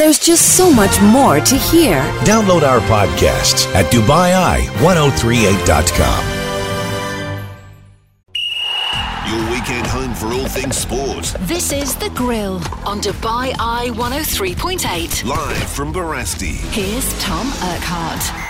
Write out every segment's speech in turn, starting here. There's just so much more to hear. Download our podcasts at DubaiEye1038.com. Weekend home for all things sport. This is The Grill on Dubai Eye 103.8. Live from Borasti. Here's Tom Urquhart.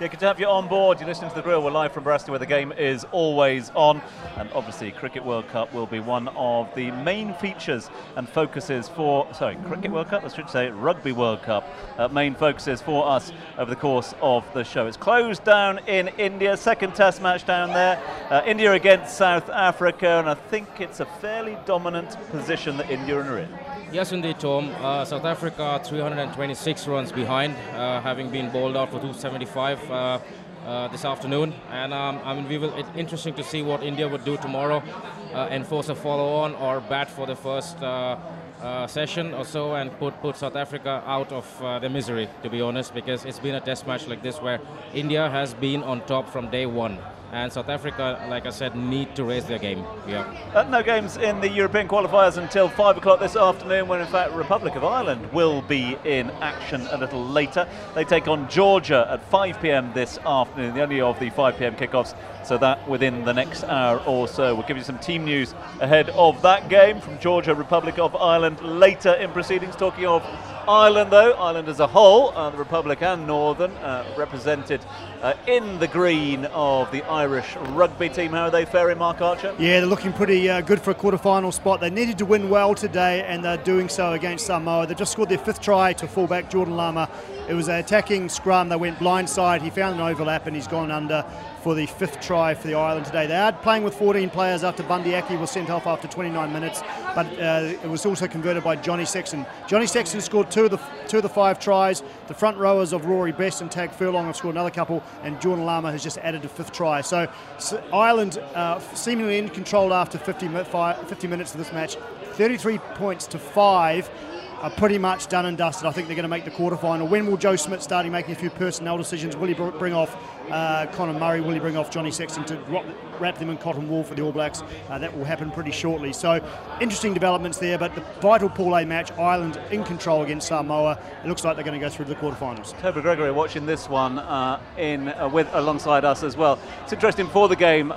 Yeah, good to have you on board. You're listening to The Grill. We're live from Borasti, where the game is always on. And obviously, Cricket World Cup will be one of the main features and focuses for... Sorry, Cricket World Cup? I should say Rugby World Cup. Main focuses for us over the course of the show. It's closed down in India. Second test match down there. India against South Africa. And I think it's a fairly dominant position that India are in. Yes, indeed, Tom. South Africa 326 runs behind, having been bowled out for 275. This afternoon, and it's interesting to see what India would do tomorrow, enforce a follow-on or bat for the first session or so, and put South Africa out of their misery, to be honest, because it's been a test match like this where India has been on top from day one. And South Africa, like I said, need to raise their game. Yeah. No games in the European qualifiers until 5 o'clock this afternoon, when in fact Republic of Ireland will be in action a little later. They take on Georgia at 5 p.m. this afternoon, the only of the 5 p.m. kickoffs, so that within the next hour or so. We'll give you some team news ahead of that game from Georgia, Republic of Ireland, later in proceedings. Talking of Ireland, though, Ireland as a whole, the Republic and Northern, represented in the green of the Irish rugby team. How are they faring, Mark Archer? Yeah, they're looking pretty good for a quarter-final spot. They needed to win well today, and they're doing so against Samoa. They've just scored their fifth try to fullback Jordan Lama. It was an attacking scrum. They went blindside. He found an overlap, and he's gone under for the fifth try for the Ireland today. They are playing with 14 players after Bundyaki was sent off after 29 minutes, but it was also converted by Johnny Sexton. Johnny Sexton scored two of the five tries. The front rowers of Rory Best and Tag Furlong have scored another couple, and Jordan Lama has just added a fifth try. So Ireland seemingly in control after 50 minutes of this match. 33 points to 5. Are pretty much done and dusted. I think they're going to make the quarterfinal. When will Joe Smith start making a few personnel decisions? Will he bring off Conor Murray? Will he bring off Johnny Sexton to wrap them in cotton wool for the All Blacks? That will happen pretty shortly. So interesting developments there, but the vital Pool A match, Ireland in control against Samoa. It looks like they're going to go through to the quarterfinals. Toby Gregory watching this one alongside us as well. It's interesting for the game.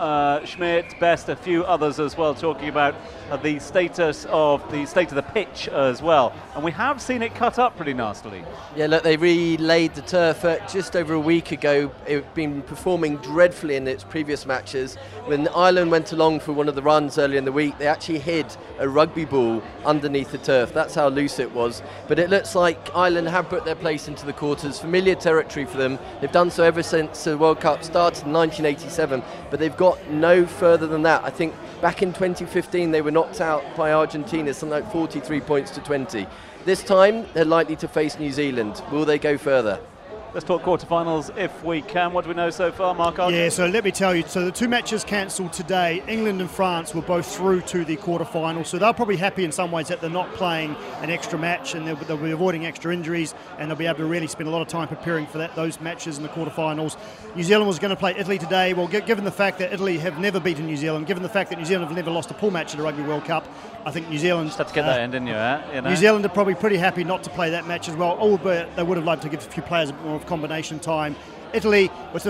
Schmidt, Best, a few others as well, talking about the state of the pitch as well. And we have seen it cut up pretty nastily. Yeah, look, they relaid the turf just over a week ago. It had been performing dreadfully in its previous matches. When Ireland went along for one of the runs earlier in the week, they actually hid a rugby ball underneath the turf. That's how loose it was. But it looks like Ireland have put their place into the quarters, familiar territory for them. They've done so ever since the World Cup started in 1987, but they've got no further than that. I think back in 2015, they were knocked out by Argentina, something like 43 points to 20. This time, they're likely to face New Zealand. Will they go further? Let's talk quarterfinals if we can. What do we know so far, Mark Archer? Yeah, so let me tell you. So the two matches cancelled today. England and France were both through to the quarterfinals. So they're probably happy in some ways that they're not playing an extra match, and they'll be avoiding extra injuries, and they'll be able to really spend a lot of time preparing for those matches in the quarterfinals. New Zealand was going to play Italy today. Well, given the fact that Italy have never beaten New Zealand, given the fact that New Zealand have never lost a pool match at a Rugby World Cup, I think New Zealand... Just had to get that in, didn't you, you know? New Zealand are probably pretty happy not to play that match as well, albeit they would have liked to give a few players a bit more of combination time. Italy, it's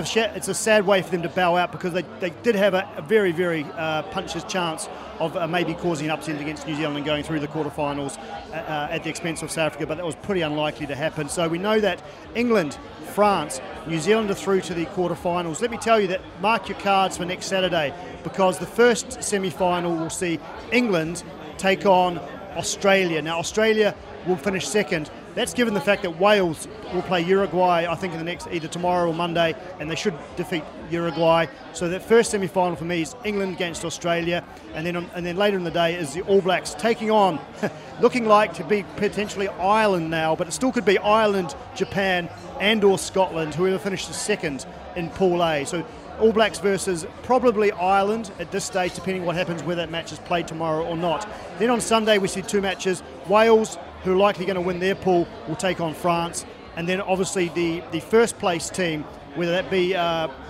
a sad way for them to bow out, because they did have a very, very puncher's chance of maybe causing an upset against New Zealand and going through the quarterfinals at the expense of South Africa, but that was pretty unlikely to happen. So we know that England, France, New Zealand are through to the quarterfinals. Let me tell you that, mark your cards for next Saturday, because the first semi-final will see England take on Australia. Now, Australia will finish second. That's given the fact that Wales will play Uruguay, I think, in the next, either tomorrow or Monday, and they should defeat Uruguay. So that first semi-final for me is England against Australia, and then later in the day is the All Blacks taking on, looking like to be potentially Ireland now, but it still could be Ireland, Japan, and or Scotland, whoever finishes second in Pool A. So All Blacks versus probably Ireland at this stage, depending what happens where that match is played tomorrow or not. Then on Sunday we see two matches. Wales, who are likely going to win their pool, will take on France. And then obviously the first place team whether that be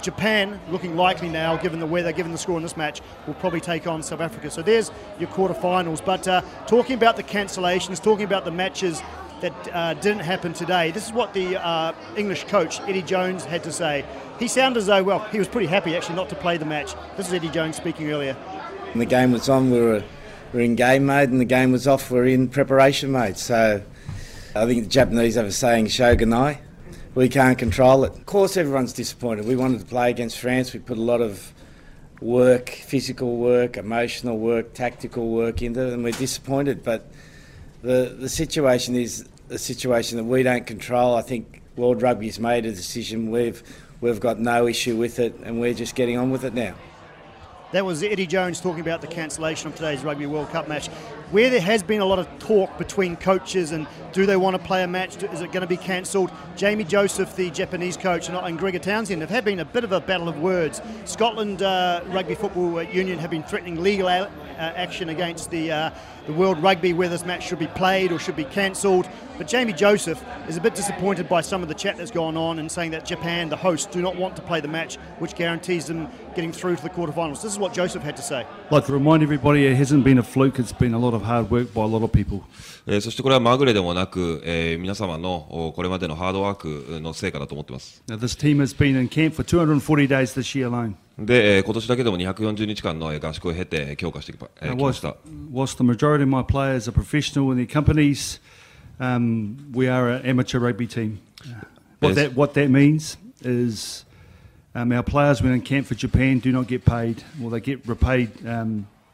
Japan, looking likely now, given the weather, given the score in this match, will probably take on South Africa. So there's your quarterfinals. But talking about the cancellations, talking about the matches that didn't happen today, this is what the English coach, Eddie Jones, had to say. He sounded as though, well, he was pretty happy, actually, not to play the match. This is Eddie Jones speaking earlier. When the game was on, we were in game mode, and the game was off, we were in preparation mode. So I think the Japanese have a saying, shogunai. We can't control it. Of course everyone's disappointed. We wanted to play against France. We put a lot of work, physical work, emotional work, tactical work into it, and we're disappointed. But the situation is a situation that we don't control. I think World Rugby's made a decision. We've got no issue with it, and we're just getting on with it now. That was Eddie Jones talking about the cancellation of today's Rugby World Cup match. Where there has been a lot of talk between coaches and do they want to play a match, is it going to be cancelled? Jamie Joseph, the Japanese coach, and Gregor Townsend have been a bit of a battle of words. Scotland Rugby Football Union have been threatening legal action against the World Rugby, whether this match should be played or should be cancelled. But Jamie Joseph is a bit disappointed by some of the chat that's gone on and saying that Japan, the host, do not want to play the match, which guarantees them getting through to the quarterfinals. This is what Joseph had to say. I'd like to remind everybody, it hasn't been a fluke, it's been a lot of hard work by a lot of people. そしてこれはまぐれでもなく、皆様のこれまでのハードワークの成果だと思っています。Now, this team has been in camp for 240 days this year alone. で、今年だけでも240日間の合宿を経て強化してきました。Whilst the majority of my players are professional in their companies, we are an amateur rugby team. What that means is our players when in camp for Japan do not get paid, or they get repaid.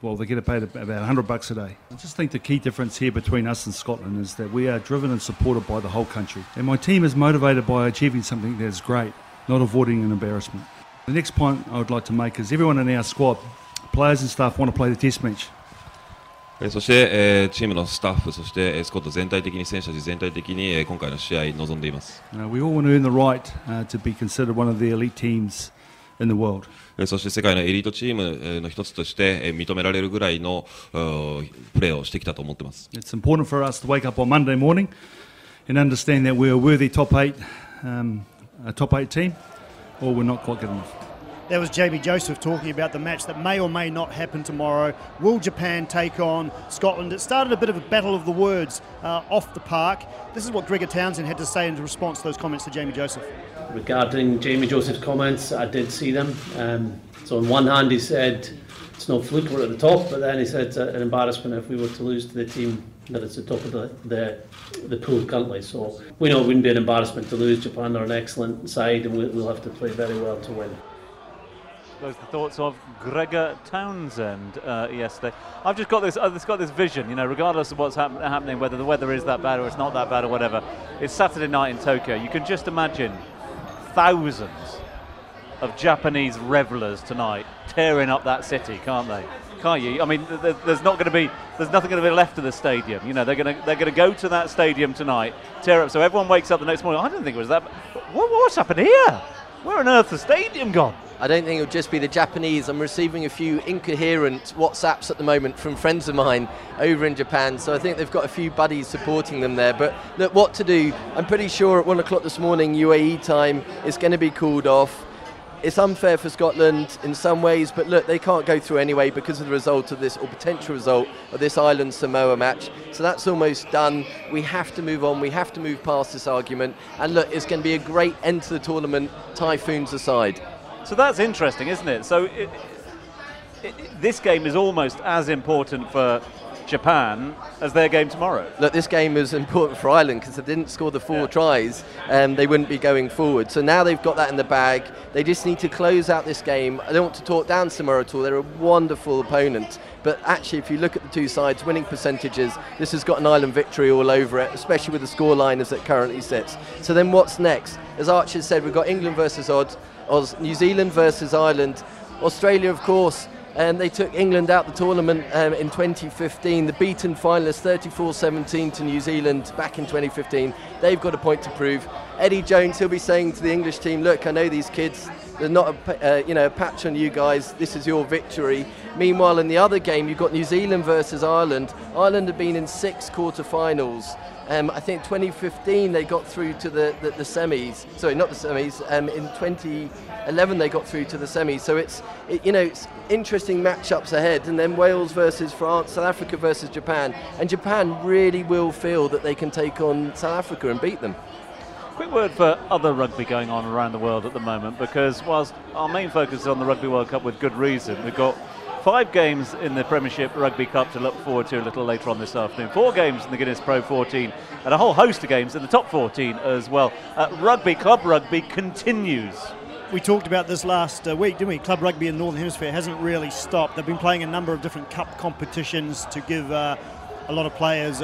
Well, they get paid about $100 a day. I just think the key difference here between us and Scotland is that we are driven and supported by the whole country. And my team is motivated by achieving something that is great, not avoiding an embarrassment. The next point I would like to make is everyone in our squad, players and staff, want to play the test match. そしてチームのスタッフ、そしてスコット全体的に選手たち全体的に今回の試合臨んでいます。We all want to earn the right to be considered one of the elite teams in the world. そして世界のエリートチームの一つとして認められるぐらいのプレーをしてきたと思っています。It's important for us to wake up on Monday morning and understand that we're a worthy top eight team, or we're not quite good enough. That was Jamie Joseph talking about the match that may or may not happen tomorrow. Will Japan take on Scotland? It started a bit of a battle of the words off the park. This is what Gregor Townsend had to say in response to those comments to Jamie Joseph. Regarding Jamie Joseph's comments, I did see them. So on one hand he said it's no fluke we're at the top, but then he said it's an embarrassment if we were to lose to the team that it's the top of the pool currently. So we know it wouldn't be an embarrassment to lose. Japan are an excellent side and we'll have to play very well to win. Those are the thoughts of Gregor Townsend yesterday. I've just got this vision, you know, regardless of what's happening, whether the weather is that bad or it's not that bad or whatever. It's Saturday night in Tokyo. You can just imagine thousands of Japanese revelers tonight tearing up that city, can't they? Can't you? I mean, there's nothing going to be left of the stadium. You know, they're going to go to that stadium tonight, tear up. So everyone wakes up the next morning. I didn't think it was that. What's happened here? Where on earth's the stadium gone? I don't think it'll just be the Japanese. I'm receiving a few incoherent WhatsApps at the moment from friends of mine over in Japan, so I think they've got a few buddies supporting them there. But look, what to do? I'm pretty sure at 1 o'clock this morning, UAE time, it's going to be called off. It's unfair for Scotland in some ways, but look, they can't go through anyway because of the result of this, or potential result of this Ireland Samoa match. So that's almost done. We have to move on. We have to move past this argument. And look, it's going to be a great end to the tournament, typhoons aside. So that's interesting, isn't it? So this game is almost as important for Japan as their game tomorrow. Look, this game is important for Ireland because they didn't score the four tries and they wouldn't be going forward. So now they've got that in the bag. They just need to close out this game. I don't want to talk down Samoa at all. They're a wonderful opponent. But actually, if you look at the two sides' winning percentages, this has got an Ireland victory all over it, especially with the scoreline as it currently sits. So then what's next? As Archie said, we've got England versus Oz, New Zealand versus Ireland, Australia of course, and they took England out the tournament in 2015, the beaten finalists 34-17 to New Zealand back in 2015. They've got a point to prove. Eddie Jones, he'll be saying to the English team, look, I know these kids, There's not a a patch on you guys. This is your victory. Meanwhile, in the other game, you've got New Zealand versus Ireland. Ireland have been in 6 quarterfinals. I think 2015 they got through to the semis. Sorry, not the semis. In 2011 they got through to the semis. So it's interesting matchups ahead. And then Wales versus France, South Africa versus Japan, and Japan really will feel that they can take on South Africa and beat them. Quick word for other rugby going on around the world at the moment, because whilst our main focus is on the Rugby World Cup with good reason, we've got 5 games in the Premiership Rugby Cup to look forward to a little later on this afternoon, 4 games in the Guinness Pro 14 and a whole host of games in the top 14 as well. Rugby, club rugby continues. We talked about this last week, didn't we? Club rugby in the Northern Hemisphere hasn't really stopped. They've been playing a number of different cup competitions to give a lot of players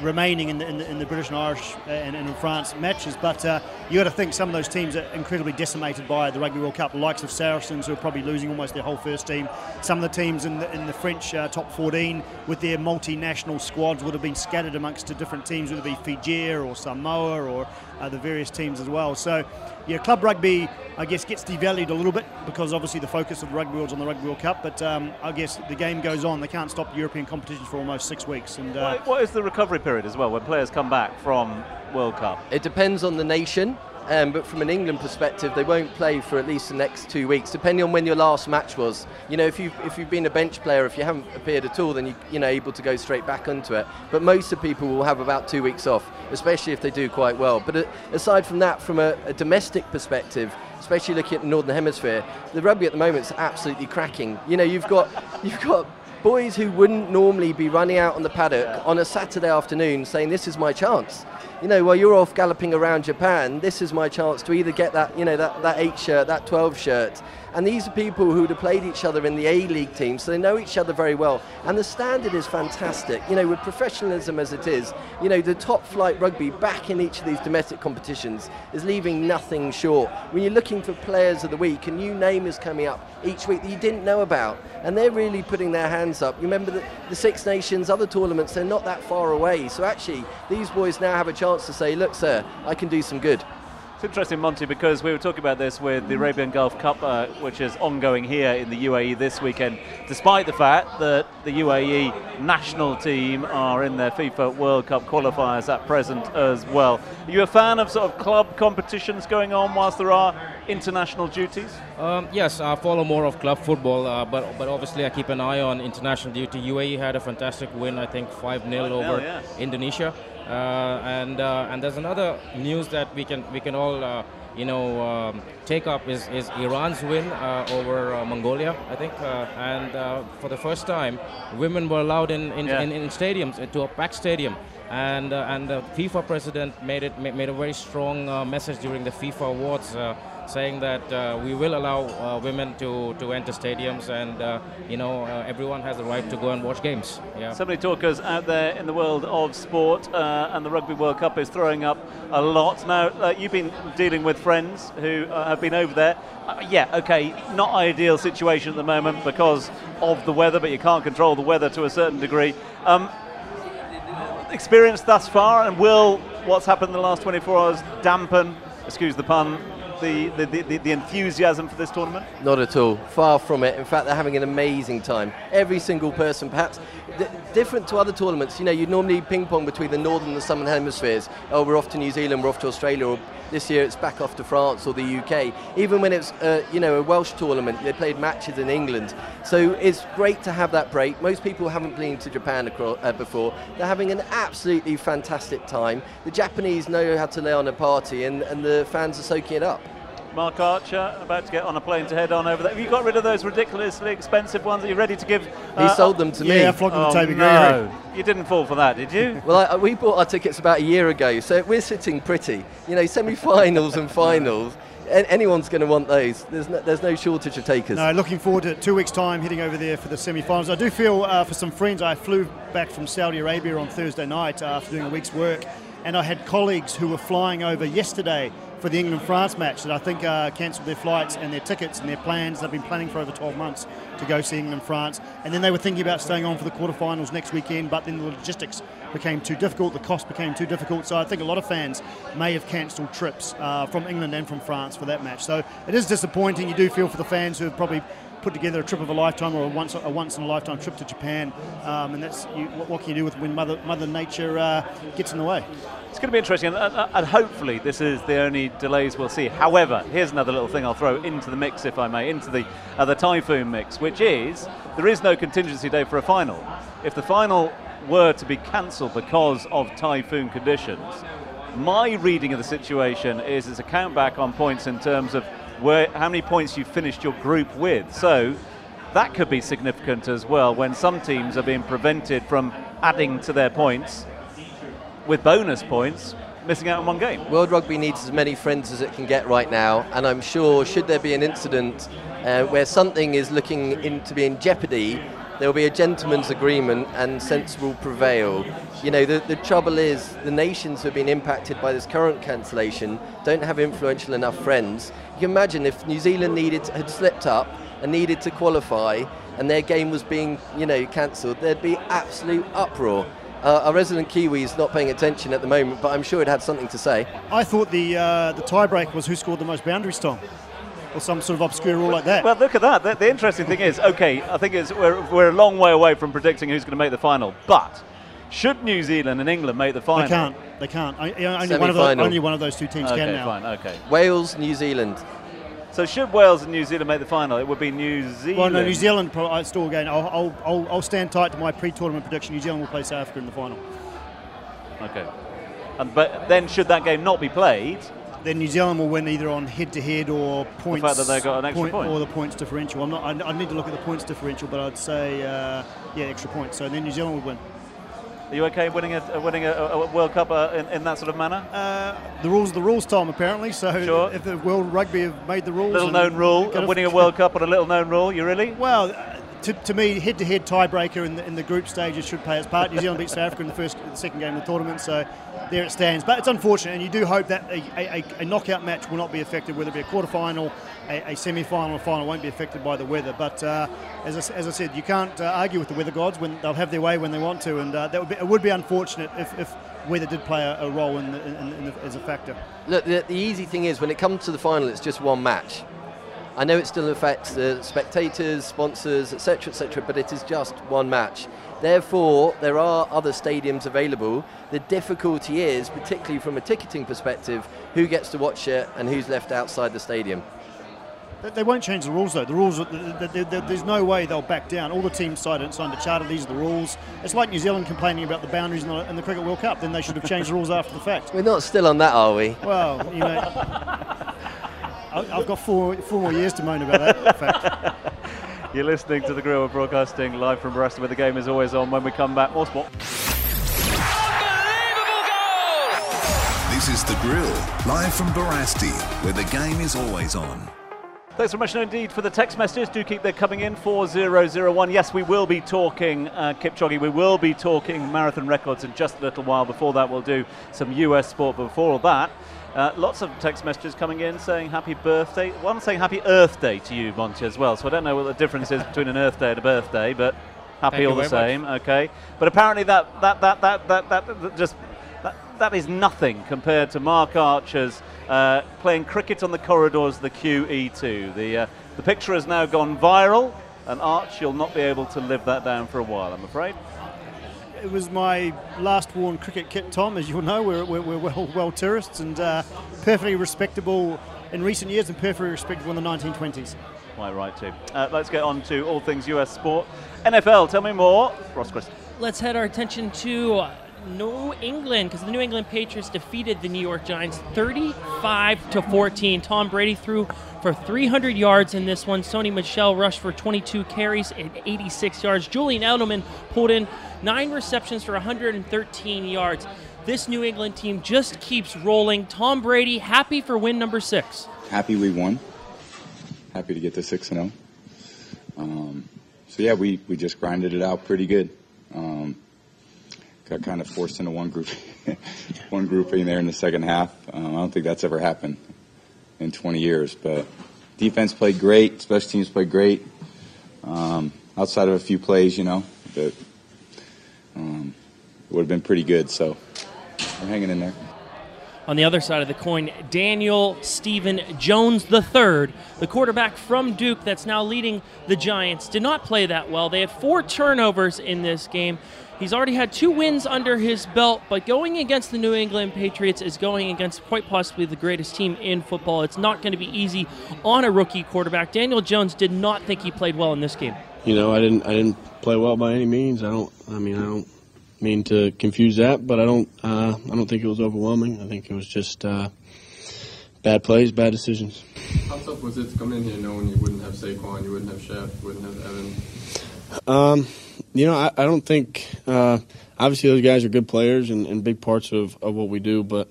remaining in the British and Irish and in France matches. But you got to think some of those teams are incredibly decimated by the Rugby World Cup, the likes of Saracens, who are probably losing almost their whole first team. Some of the teams in the French top 14 with their multinational squads would have been scattered amongst the different teams, whether it be Fiji or Samoa or the various teams as well. So yeah, club rugby, I guess, gets devalued a little bit because obviously the focus of the Rugby World's on the Rugby World Cup, but I guess the game goes on. They can't stop European competitions for almost 6 weeks. And what is the recovery period as well when players come back from World Cup? It depends on the nation, but from an England perspective, they won't play for at least the next 2 weeks, depending on when your last match was. You know, if you've been a bench player, if you haven't appeared at all, then you're able to go straight back onto it. But most of the people will have about 2 weeks off, especially if they do quite well. But aside from that, from a domestic perspective, especially looking at the Northern Hemisphere, the rugby at the moment is absolutely cracking. You know, you've got boys who wouldn't normally be running out on the paddock on a Saturday afternoon saying, this is my chance. You know, while you're off galloping around Japan, this is my chance to either get that, you know, that 8 shirt, that 12 shirt. And these are people who would have played each other in the A-League team, so they know each other very well. And the standard is fantastic. You know, with professionalism as it is, you know, the top flight rugby back in each of these domestic competitions is leaving nothing short. When you're looking for players of the week, a new name is coming up each week that you didn't know about. And they're really putting their hands up. You remember the Six Nations, other tournaments, they're not that far away. So actually, these boys now have a chance to say, look, sir, I can do some good. It's interesting, Monty, because we were talking about this with the Arabian Gulf Cup, which is ongoing here in the UAE this weekend, despite the fact that the UAE national team are in their FIFA World Cup qualifiers at present as well. Are you a fan of sort of club competitions going on whilst there are international duties? Yes, I follow more of club football, but obviously I keep an eye on international duty. UAE had a fantastic win, I think 5-0 over Indonesia. And there's another news that we can all take up is Iran's win over Mongolia, I think, and for the first time women were allowed in stadiums, into a packed stadium, and the FIFA president made a very strong message during the FIFA awards, saying that we will allow women to enter stadiums, and everyone has the right to go and watch games. Yeah. So many talkers out there in the world of sport, and the Rugby World Cup is throwing up a lot. Now, you've been dealing with friends who have been over there. Not ideal situation at the moment because of the weather, but you can't control the weather to a certain degree. Experience thus far, and will what's happened in the last 24 hours dampen, excuse the pun, the enthusiasm for this tournament? Not at all. Far from it. In fact, they're having an amazing time. Every single person, perhaps. Different to other tournaments, you know, you'd normally ping-pong between the Northern and the Southern Hemispheres. Oh, we're off to New Zealand, we're off to Australia, or this year it's back off to France or the UK. Even when it's, a Welsh tournament, they played matches in England. So it's great to have that break. Most people haven't been to Japan before. They're having an absolutely fantastic time. The Japanese know how to lay on a party, and the fans are soaking it up. Mark Archer, about to get on a plane to head on over there. Have you got rid of those ridiculously expensive ones that you're ready to give? He sold them to me. Yeah, flogged them to Toby Gregory. You didn't fall for that, did you? Well, we bought our tickets about a year ago, so we're sitting pretty. You know, semi-finals and finals. Anyone's going to want those. There's no shortage of takers. No, looking forward to 2 weeks' time, heading over there for the semi-finals. I do feel for some friends. I flew back from Saudi Arabia on Thursday night after doing a week's work, and I had colleagues who were flying over yesterday for the England-France match that I think cancelled their flights and their tickets and their plans. They've been planning for over 12 months to go see England-France. And then they were thinking about staying on for the quarterfinals next weekend, but then the logistics became too difficult, the cost became too difficult, so I think a lot of fans may have cancelled trips from England and from France for that match. So it is disappointing. You do feel for the fans who have probably put together a trip of a lifetime or a once-in-a-lifetime trip to Japan, and that's what can you do with when Mother Nature gets in the way? It's going to be interesting, and hopefully this is the only delays we'll see. However, here's another little thing I'll throw into the mix, if I may, into the typhoon mix, which is there is no contingency day for a final. If the final were to be cancelled because of typhoon conditions, my reading of the situation is it's a count back on points in terms of how many points you finished your group with. So that could be significant as well, when some teams are being prevented from adding to their points with bonus points, missing out on one game. World Rugby needs as many friends as it can get right now, and I'm sure should there be an incident where something is looking to be in jeopardy, there will be a gentleman's agreement and sense will prevail. You know, the trouble is the nations who have been impacted by this current cancellation don't have influential enough friends. You can imagine if New Zealand had slipped up and needed to qualify and their game was being, you know, cancelled, there'd be absolute uproar. Our resident Kiwi is not paying attention at the moment, but I'm sure it had something to say. I thought the tiebreak was who scored the most boundaries, Tom, or some sort of obscure rule like that. Well, look at that. The interesting thing is, okay, I think we're a long way away from predicting who's going to make the final, but should New Zealand and England make the final? They can't. They can't. Only one of those two teams can now. Fine, okay. Wales, New Zealand. So should Wales and New Zealand make the final, it would be New Zealand. Well, no, New Zealand, still again, I'll stand tight to my pre-tournament prediction. New Zealand will play South Africa in the final. Okay. But then should that game not be played, then New Zealand will win either on head-to-head or points. The fact that they got an extra point. Or the points differential. I need to look at the points differential, but I'd say, yeah, extra points. So then New Zealand would win. Are you okay winning a World Cup in that sort of manner? The rules are the rules, Tom, apparently. So sure. If the World Rugby have made the rules... Little-known rule, and winning a World Cup on a little-known rule, you really? Well, to me, head-to-head tiebreaker in the group stages should play its part. New Zealand beat South Africa in the second game of the tournament, so there it stands. But it's unfortunate, and you do hope that a knockout match will not be affected, whether it be a quarter-final, a semi-final, or final won't be affected by the weather. But as I said, you can't argue with the weather gods. When they'll have their way when they want to, and it would be unfortunate if weather did play a role as a factor. Look, the easy thing is when it comes to the final, it's just one match. I know it still affects the spectators, sponsors, etc., but it is just one match. Therefore, there are other stadiums available. The difficulty is, particularly from a ticketing perspective, who gets to watch it and who's left outside the stadium. They won't change the rules, though. The rules, there's no way they'll back down. All the teams signed a charter. These are the rules. It's like New Zealand complaining about the boundaries in the Cricket World Cup. Then they should have changed the rules after the fact. We're not still on that, are we? Well, you know... I've got four more years to moan about that, in fact. You're listening to The Grill. We're broadcasting live from Barasta, where the game is always on. When we come back, more sport. Unbelievable goal! This is The Grill, live from Barasta, where the game is always on. Thanks very much indeed for the text messages. Do keep them coming in, 4001. Yes, we will be talking Kipchoge. We will be talking marathon records in just a little while. Before that, we'll do some US sport. But before all that, lots of text messages coming in saying happy birthday. One saying happy Earth Day to you, Monty, as well. So I don't know what the difference is between an Earth Day and a birthday, but happy all the same. Okay. But apparently that is nothing compared to Mark Archer's playing cricket on the corridors of the QE2. The picture has now gone viral, and Arch, you'll not be able to live that down for a while, I'm afraid. It was my last worn cricket kit, Tom, as you'll know. We're well tourists, and perfectly respectable in recent years, and perfectly respectable in the 1920s. Quite right, too. Let's get on to all things US sport. NFL, tell me more. Ross Christie. Let's head our attention to... New England, because the New England Patriots defeated the New York Giants 35-14. Tom Brady threw for 300 yards in this one. Sony Michel rushed for 22 carries and 86 yards. Julian Edelman pulled in 9 receptions for 113 yards. This New England team just keeps rolling. Tom Brady, happy for win number 6. Happy we won. Happy to get to 6-0. So yeah, we just grinded it out pretty good. Got kind of forced into one grouping there in the second half. I don't think that's ever happened in 20 years. But defense played great, special teams played great. Outside of a few plays, you know, would have been pretty good. So I'm hanging in there. On the other side of the coin, Daniel Stephen Jones III, the quarterback from Duke that's now leading the Giants, did not play that well. They had 4 turnovers in this game. He's already had 2 wins under his belt, but going against the New England Patriots is going against quite possibly the greatest team in football. It's not going to be easy on a rookie quarterback. Daniel Jones did not think he played well in this game. You know, I didn't play well by any means. I don't mean to confuse that, but I don't think it was overwhelming. I think it was just bad plays, bad decisions. How tough was it to come in here knowing you wouldn't have Saquon, you wouldn't have Shep, you wouldn't have Evan? You know, I don't think obviously those guys are good players and big parts of what we do, but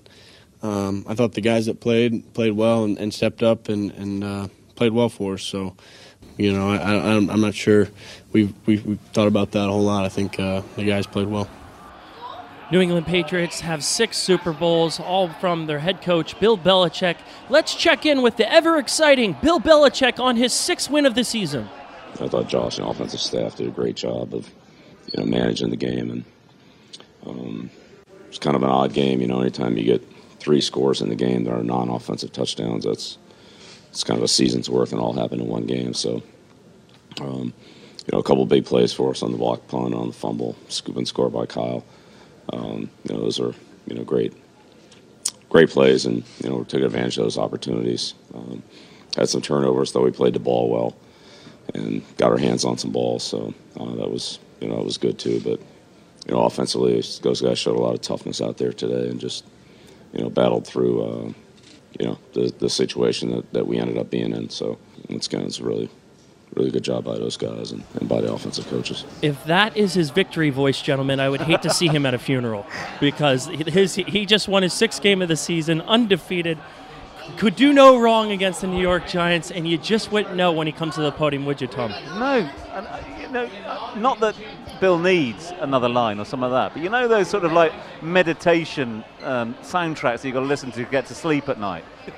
I thought the guys that played well and stepped up and played well for us. So, you know, I'm not sure we've thought about that a whole lot. I think the guys played well. New England Patriots have 6 Super Bowls, all from their head coach, Bill Belichick. Let's check in with the ever-exciting Bill Belichick on his 6th win of the season. I thought Josh and offensive staff did a great job of, you know, managing the game. And it's kind of an odd game, you know, anytime you get 3 scores in the game that are non-offensive touchdowns, it's kind of a season's worth and all happened in one game. So, you know, a couple of big plays for us on the block punt, on the fumble, scoop and score by Kyle. You know, those are, you know, great plays, and, you know, we took advantage of those opportunities. Had some turnovers, though we played the ball well and got our hands on some balls. So that was, you know, it was good too. But, you know, offensively, those guys showed a lot of toughness out there today and just, you know, battled through, you know, the situation that we ended up being in. So it's really, really good job by those guys and by the offensive coaches. If that is his victory voice, gentlemen, I would hate to see him at a funeral, because he just won his 6th game of the season, undefeated, could do no wrong against the New York Giants, and you just wouldn't know when he comes to the podium, would you, Tom? No, not that Bill needs another line or some of that, but you know those sort of like meditation soundtracks that you've got to listen to get to sleep at night? Do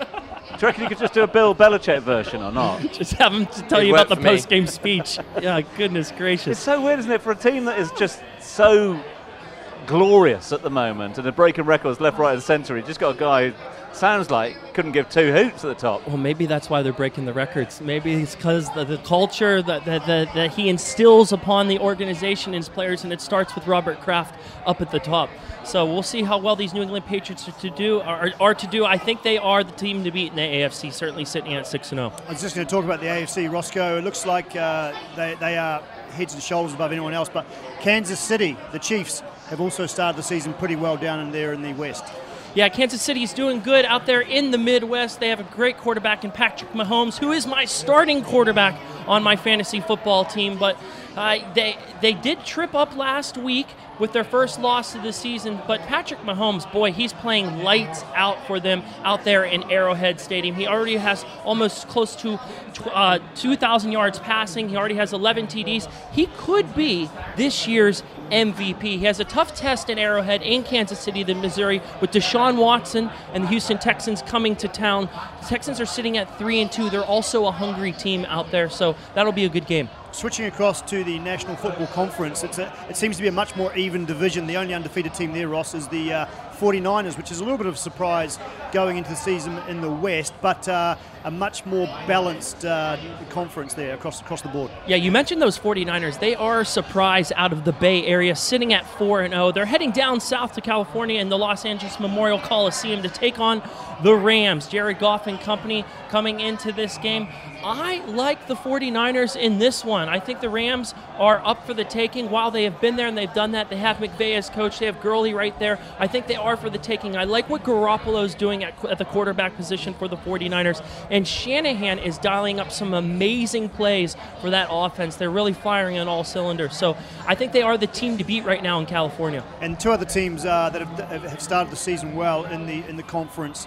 you reckon you could just do a Bill Belichick version or not? Just have him to tell you about the post-game speech. Yeah, goodness gracious. It's so weird, isn't it, for a team that is just so glorious at the moment and are breaking records left, right and centre. You just got a guy who sounds like couldn't give 2 hoots at the top. Well, maybe that's why they're breaking the records. Maybe it's because the culture that he instills upon the organization and his players, and it starts with Robert Kraft up at the top. So we'll see how well these New England Patriots are to do. I think they are the team to beat in the AFC, certainly sitting at 6-0. I was just going to talk about the AFC, Roscoe. It looks like they are heads and shoulders above anyone else. But Kansas City, the Chiefs, have also started the season pretty well down in there in the West. Yeah, Kansas City's doing good out there in the Midwest. They have a great quarterback in Patrick Mahomes, who is my starting quarterback on my fantasy football team. But they did trip up last week with their first loss of the season, but Patrick Mahomes, boy, he's playing lights out for them out there in Arrowhead Stadium. He already has almost close to 2,000 yards passing. He already has 11 TDs. He could be this year's MVP. He has a tough test in Arrowhead and Kansas City, then Missouri, with Deshaun Watson and the Houston Texans coming to town. The Texans are sitting at 3-2. They're also a hungry team out there, so that'll be a good game. Switching across to the National Football Conference, it seems to be a much more even division. The only undefeated team there, Ross, is the 49ers, which is a little bit of a surprise going into the season in the West, but a much more balanced conference there across the board. Yeah, you mentioned those 49ers. They are a surprise out of the Bay Area, sitting at 4-0. They're heading down south to California in the Los Angeles Memorial Coliseum to take on the Rams. Jared Goff and company coming into this game. I like the 49ers in this one. I think the Rams are up for the taking. While they have been there and they've done that, they have McVay as coach, they have Gurley right there. I think they are for the taking. I like what Garoppolo's doing at the quarterback position for the 49ers, and Shanahan is dialing up some amazing plays for that offense. They're really firing on all cylinders, so I think they are the team to beat right now in California. And 2 other teams that have started the season well in the conference,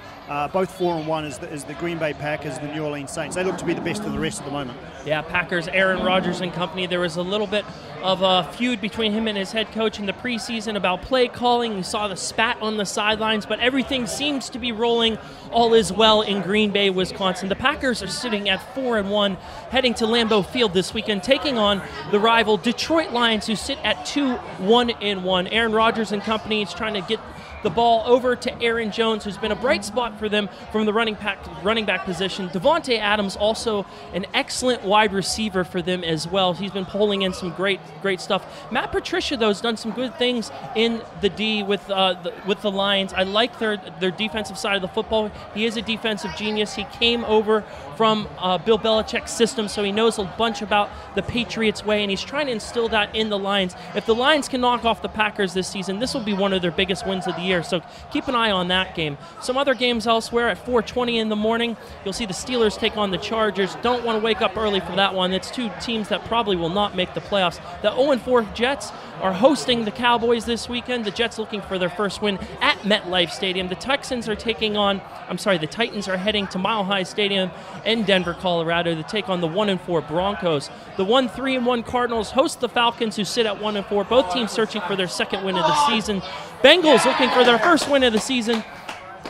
both 4-1, is the Green Bay Packers and the New Orleans Saints. They look to be the best of the rest at the moment. Yeah, Packers, Aaron Rodgers and company. There was a little bit of a feud between him and his head coach in the preseason about play calling. You saw the spat on the sidelines, but everything seems to be rolling. All is well in Green Bay, Wisconsin. The Packers are sitting at 4-1, heading to Lambeau Field this weekend, taking on the rival Detroit Lions, who sit at 2-1-1. Aaron Rodgers and company is trying to get the ball over to Aaron Jones, who's been a bright spot for them from the running back position. Devontae Adams, also an excellent wide receiver for them as well. He's been pulling in some great stuff. Matt Patricia, though, has done some good things in the D with the Lions. I like their defensive side of the football. He is a defensive genius. He came over from Bill Belichick's system, so he knows a bunch about the Patriots way, and he's trying to instill that in the Lions. If the Lions can knock off the Packers this season, this will be one of their biggest wins of the year. So keep an eye on that game. Some other games elsewhere at 4:20 in the morning, you'll see the Steelers take on the Chargers. Don't want to wake up early for that one. It's two teams that probably will not make the playoffs. The 0-4 Jets are hosting the Cowboys this weekend. The Jets looking for their first win at MetLife Stadium. The Texans are the Titans are heading to Mile High Stadium in Denver, Colorado to take on the 1-4 Broncos. The 1-3-1 Cardinals host the Falcons, who sit at 1-4. Both teams searching for their second win of the season. Bengals looking for their first win of the season,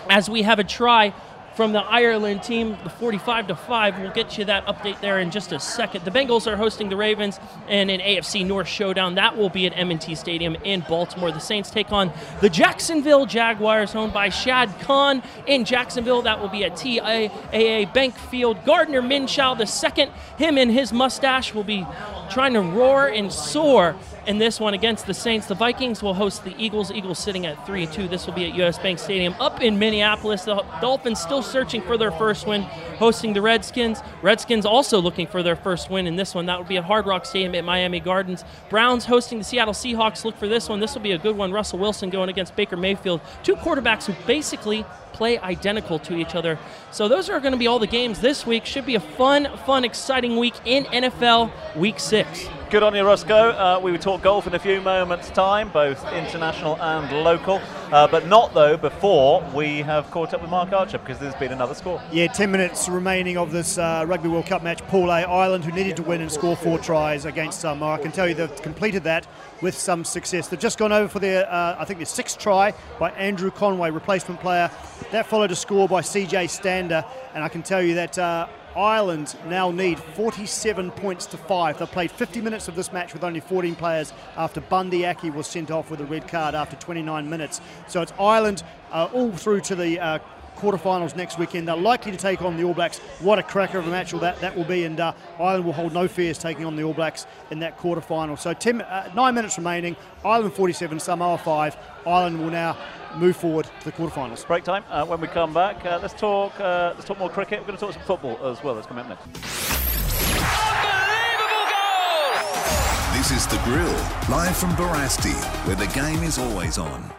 as we have a try from the Ireland team, the 45-5. We'll get you that update there in just a second. The Bengals are hosting the Ravens in an AFC North showdown. That will be at M&T Stadium in Baltimore. The Saints take on the Jacksonville Jaguars, owned by Shad Khan in Jacksonville. That will be at TIAA Bank Field. Gardner Minshew the second, him and his mustache, will be trying to roar and soar in this one against the Saints. The Vikings will host the Eagles. Eagles sitting at 3-2. This will be at U.S. Bank Stadium up in Minneapolis. The Dolphins still searching for their first win, hosting the Redskins. Redskins also looking for their first win in this one. That would be at Hard Rock Stadium at Miami Gardens. Browns hosting the Seattle Seahawks. Look for this one. This will be a good one. Russell Wilson going against Baker Mayfield. Two quarterbacks who basically play identical to each other. So those are going to be all the games this week. Should be a fun, exciting week in NFL Week 6. Good on you, Roscoe. We will talk golf in a few moments' time, both international and local, but not, though, before we have caught up with Mark Archer, because there's been another score. Yeah, 10 minutes remaining of this Rugby World Cup match. Pool A, Ireland, who needed to win and score 4 tries against Samoa. I can tell you they've completed that with some success. They've just gone over for their 6th try by Andrew Conway, replacement player. That followed a score by CJ Stander, and I can tell you that Ireland now need 47 points to 5. They've played 50 minutes of this match with only 14 players after Bundy Aki was sent off with a red card after 29 minutes. So it's Ireland all through to the quarterfinals next weekend. They're likely to take on the All Blacks. What a cracker of a match that will be, and Ireland will hold no fears taking on the All Blacks in that quarterfinal. So 9 minutes remaining, Ireland 47, Samoa 5. Ireland will now move forward to the quarterfinals. Break time. When we come back, let's talk more cricket. We're going to talk some football as well. That's coming up next. Unbelievable goal! This is The Grill, live from Borasti, where the game is always on.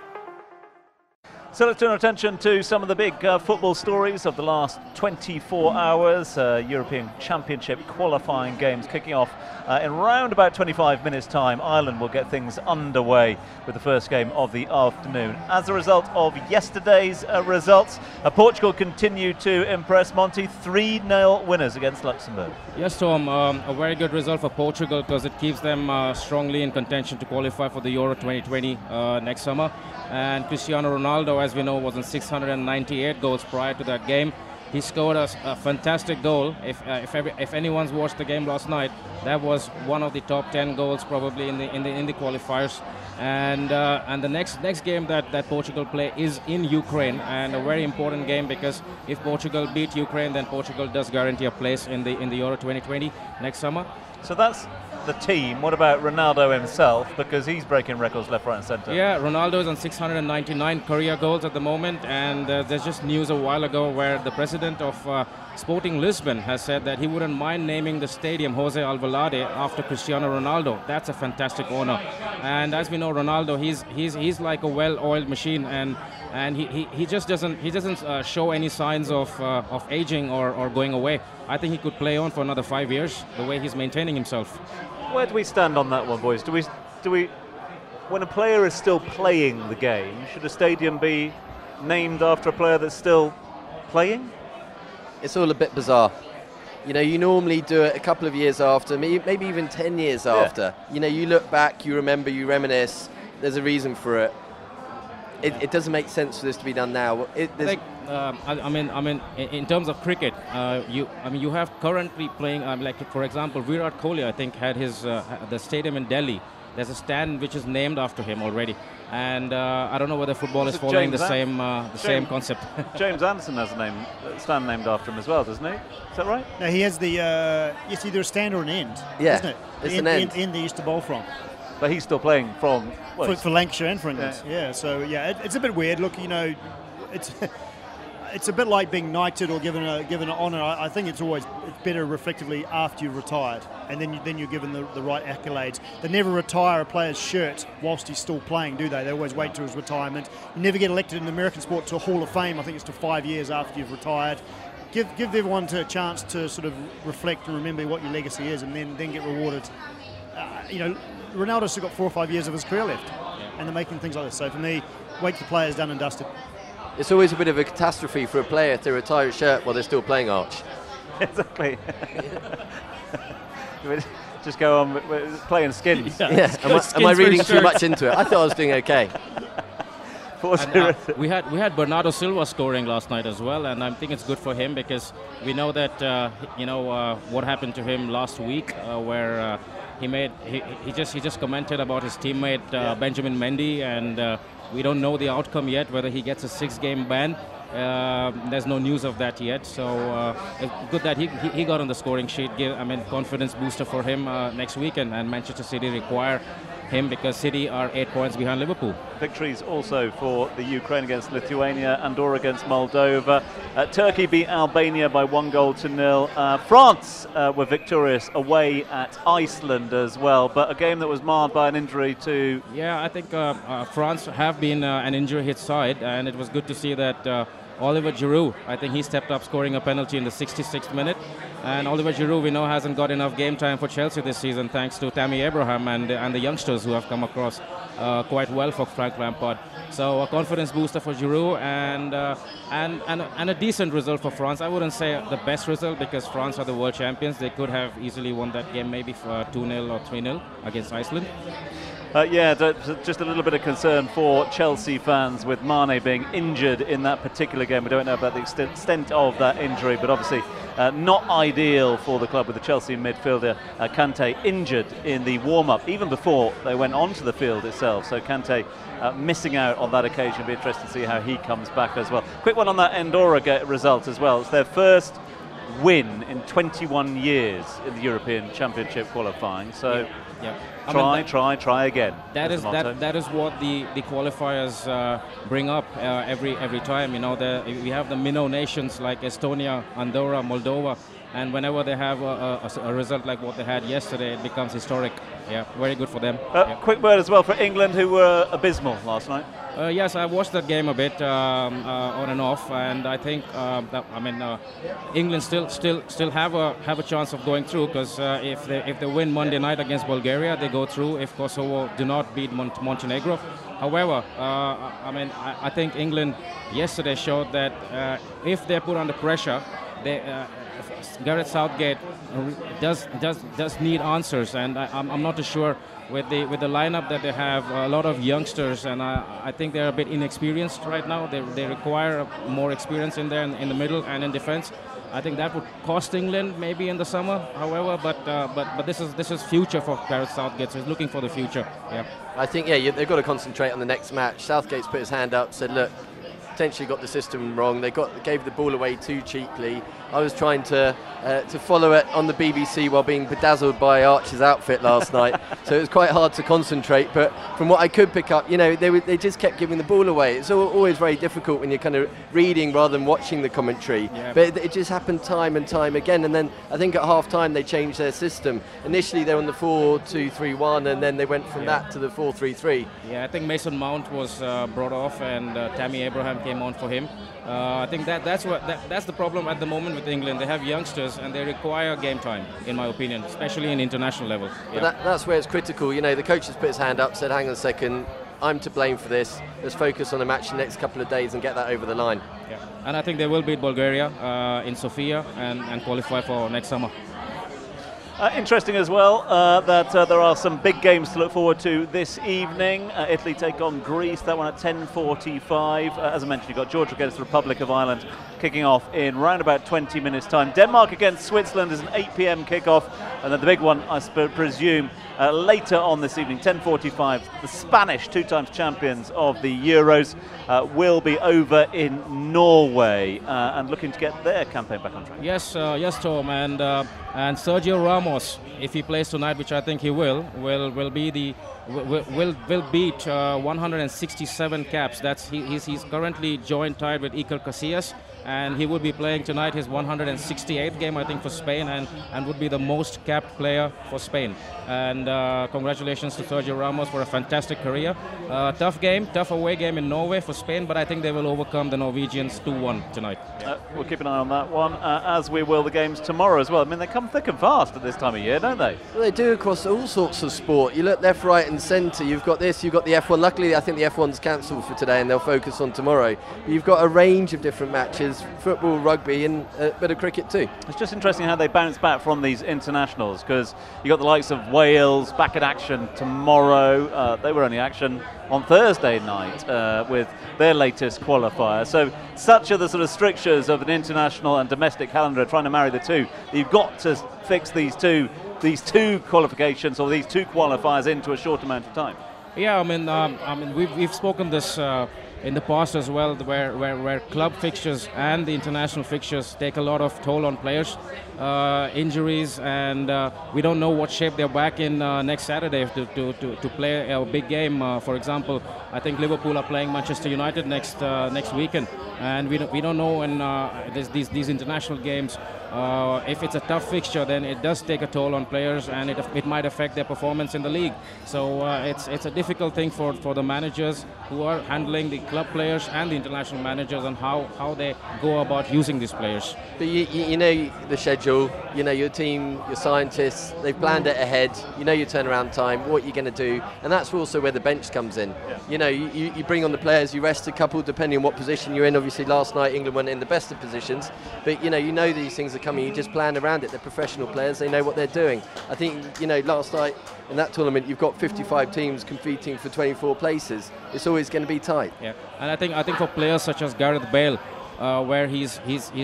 So let's turn our attention to some of the big football stories of the last 24 hours. European Championship qualifying games kicking off in round about 25 minutes' time. Ireland will get things underway with the first game of the afternoon. As a result of yesterday's results, Portugal continue to impress, Monty. 3-0 winners against Luxembourg. Yes, Tom, a very good result for Portugal, because it keeps them strongly in contention to qualify for the Euro 2020 next summer. And Cristiano Ronaldo, as we know, was on 698 goals prior to that game. He scored a fantastic goal. If anyone's watched the game last night, that was one of the top 10 goals probably in the qualifiers. And the next game that Portugal play is in Ukraine, and a very important game, because if Portugal beat Ukraine, then Portugal does guarantee a place in the Euro 2020 next summer. So that's the team. What about Ronaldo himself? Because he's breaking records left, right and centre. Yeah, Ronaldo is on 699 career goals at the moment, and there's just news a while ago where the president of Sporting Lisbon has said that he wouldn't mind naming the stadium Jose Alvalade after Cristiano Ronaldo. That's a fantastic honour. And as we know, Ronaldo, he's like a well-oiled machine, and he just doesn't show any signs of ageing or going away. I think he could play on for another 5 years the way he's maintaining himself. Where do we stand on that one, boys? Do we when a player is still playing the game, should a stadium be named after a player that's still playing? It's all a bit bizarre. You normally do it a couple of years after, maybe even 10 years after. Yeah. You look back, you remember, you reminisce. There's a reason for it. It doesn't make sense for this to be done now. In terms of cricket, you have currently playing. For example, Virat Kohli, I think, had his the stadium in Delhi. There's a stand which is named after him already, and I don't know whether football is following the same concept. James Anderson has a stand named after him as well, doesn't he? Is that right? No, he has the. It's either a stand or an end. Yeah, isn't it? It's an end. End they used to bowl from. But he's still playing from for Lancashire and for England. Yeah. So yeah, it's a bit weird. Look, it's it's a bit like being knighted or given an honour. I think it's better reflectively after you've retired, and then you're given the right accolades. They never retire a player's shirt whilst he's still playing, do they? They always wait till his retirement. You never get elected in American sport to a Hall of Fame. I think it's to 5 years after you've retired. Give everyone a chance to sort of reflect and remember what your legacy is, and then get rewarded. Ronaldo's still got 4 or 5 years of his career left, and they're making things like this. So for me, wait till the player's done and dusted. It's always a bit of a catastrophe for a player to retire a shirt while they're still playing, Arch. Exactly. Just go on playing skins. Yeah. Yeah. Am I reading too much into it? I thought I was doing okay. We had Bernardo Silva scoring last night as well, and I think it's good for him because we know that what happened to him last week, where. He just commented about his teammate Benjamin Mendy, and we don't know the outcome yet, whether he gets a 6-game ban. There's no news of that yet, so it's good that he got on the scoring sheet. Confidence booster for him next week, and Manchester City require him because City are 8 points behind Liverpool. Victories also for the Ukraine against Lithuania, Andorra against Moldova. Turkey beat Albania by 1 goal to 0. France were victorious away at Iceland as well, but a game that was marred by an injury to... Yeah, I think France have been an injury-hit side, and it was good to see that Oliver Giroud, I think he stepped up, scoring a penalty in the 66th minute. And Oliver Giroud, we know, hasn't got enough game time for Chelsea this season, thanks to Tammy Abraham and the youngsters who have come across quite well for Frank Lampard. So a confidence booster for Giroud, and a decent result for France. I wouldn't say the best result because France are the world champions. They could have easily won that game maybe for 2-0 or 3-0 against Iceland. Just a little bit of concern for Chelsea fans with Mane being injured in that particular game. We don't know about the extent of that injury, but obviously not ideal for the club with the Chelsea midfielder Kante injured in the warm-up, even before they went onto the field itself. So Kante missing out on that occasion. It'll be interesting to see how he comes back as well. Quick one on that Andorra result as well. It's their first win in 21 years in the European Championship qualifying. So. Yeah. Try again. That is what the qualifiers bring up every time. We have the minnow nations like Estonia, Andorra, Moldova, and whenever they have a result like what they had yesterday, it becomes historic. Yeah, very good for them. Quick word as well for England, who were abysmal last night. Yes, I watched that game a bit on and off, and I think England still have a chance of going through because if they win Monday night against Bulgaria, they go through. If Kosovo do not beat Montenegro, however, I think England yesterday showed that if they're put under pressure, they. Gareth Southgate does need answers, and I'm not too sure with the lineup that they have. A lot of youngsters, and I think they're a bit inexperienced right now. They require more experience in there in the middle and in defence. I think that would cost England maybe in the summer. However, but this is future for Gareth Southgate. So he's looking for the future. Yeah, I think they've got to concentrate on the next match. Southgate's put his hand up, said look. Potentially got the system wrong. They gave the ball away too cheaply. I was trying to follow it on the BBC while being bedazzled by Arch's outfit last night, so it was quite hard to concentrate. But from what I could pick up, they just kept giving the ball away. It's always very difficult when you're kind of reading rather than watching the commentary. Yeah. But it just happened time and time again. And then I think at half time they changed their system. Initially they were on the 4-2-3-1, and then they went from that to the 4-3-3. Yeah, I think Mason Mount was brought off, and Tammy Abraham came on for him. I think that's the problem at the moment with England. They have youngsters and they require game time, in my opinion, especially in international levels. Yeah. That's where it's critical. The coach has put his hand up, said, hang on a second, I'm to blame for this. Let's focus on the match the next couple of days and get that over the line. Yeah. And I think they will beat Bulgaria in Sofia and qualify for next summer. Interesting as well that there are some big games to look forward to this evening. Italy take on Greece, that one at 10:45. As I mentioned, you've got Georgia against the Republic of Ireland kicking off in round about 20 minutes time. Denmark against Switzerland is an 8 p.m. kickoff, and then the big one, I presume, later on this evening, 10:45. The Spanish, two-time champions of the Euros, will be over in Norway and looking to get their campaign back on track. Yes, yes, Tom, and Sergio Ramos, if he plays tonight, which I think he will beat 167 caps. That's he's currently tied with Iker Casillas, and he will be playing tonight his 168th game, I think, for Spain, and would be the most capped player for Spain. And congratulations to Sergio Ramos for a fantastic career. Tough game, tough away game in Norway for Spain, but I think they will overcome the Norwegians 2-1 tonight. We'll keep an eye on that one, as we will the games tomorrow as well. I mean, they come thick and fast at this time of year, don't they? Well, they do across all sorts of sport. You look left, right and centre, you've got this, you've got the F1. Luckily, I think the F1's cancelled for today and they'll focus on tomorrow. You've got a range of different matches. Football, rugby and a bit of cricket too. It's just interesting how they bounce back from these internationals, because you've got the likes of Wales back in action tomorrow. They were only action on Thursday night with their latest qualifier. So such are the sort of strictures of an international and domestic calendar, trying to marry the two. You've got to fix these two qualifications or these two qualifiers into a short amount of time. Yeah, I mean we've spoken this in the past as well, where club fixtures and the international fixtures take a lot of toll on players, injuries, and we don't know what shape they're back in next Saturday to play a big game. For example, I think Liverpool are playing Manchester United next weekend, and we don't know in these international games. If it's a tough fixture, then it does take a toll on players, and it might affect their performance in the league. So it's a difficult thing for the managers who are handling the club players and the international managers, and how they go about using these players. But you know the schedule, you know your team, your scientists, they've planned it ahead. You know your turnaround time, what you're going to do, and that's also where the bench comes in. Yeah. You know, you bring on the players, you rest a couple depending on what position you're in. Obviously, last night England weren't in the best of positions, but you know these things are coming, you just plan around it. They're professional players, they know what they're doing. I think, you know, last night in that tournament you've got 55 teams competing for 24 places. It's always going to be tight. Yeah, and I think for players such as Gareth Bale, where he's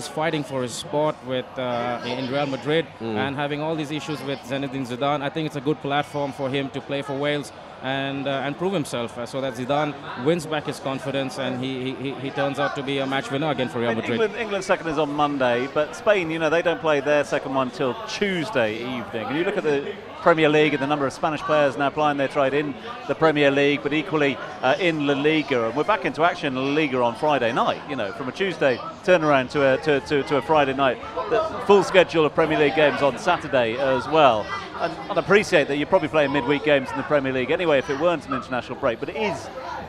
fighting for his spot with in Real Madrid and having all these issues with Zinedine Zidane, I think it's a good platform for him to play for Wales and prove himself, so that Zidane wins back his confidence and he turns out to be a match winner again for Real Madrid. England's second is on Monday, but Spain, you know, they don't play their second one till Tuesday evening. And you look at the Premier League and the number of Spanish players now applying their trade in the Premier League, but equally in La Liga, and we're back into action in La Liga on Friday night. You know, from a Tuesday turnaround to a Friday night, the full schedule of Premier League games on Saturday as well. And I appreciate that you're probably playing midweek games in the Premier League anyway if it weren't an international break, but it is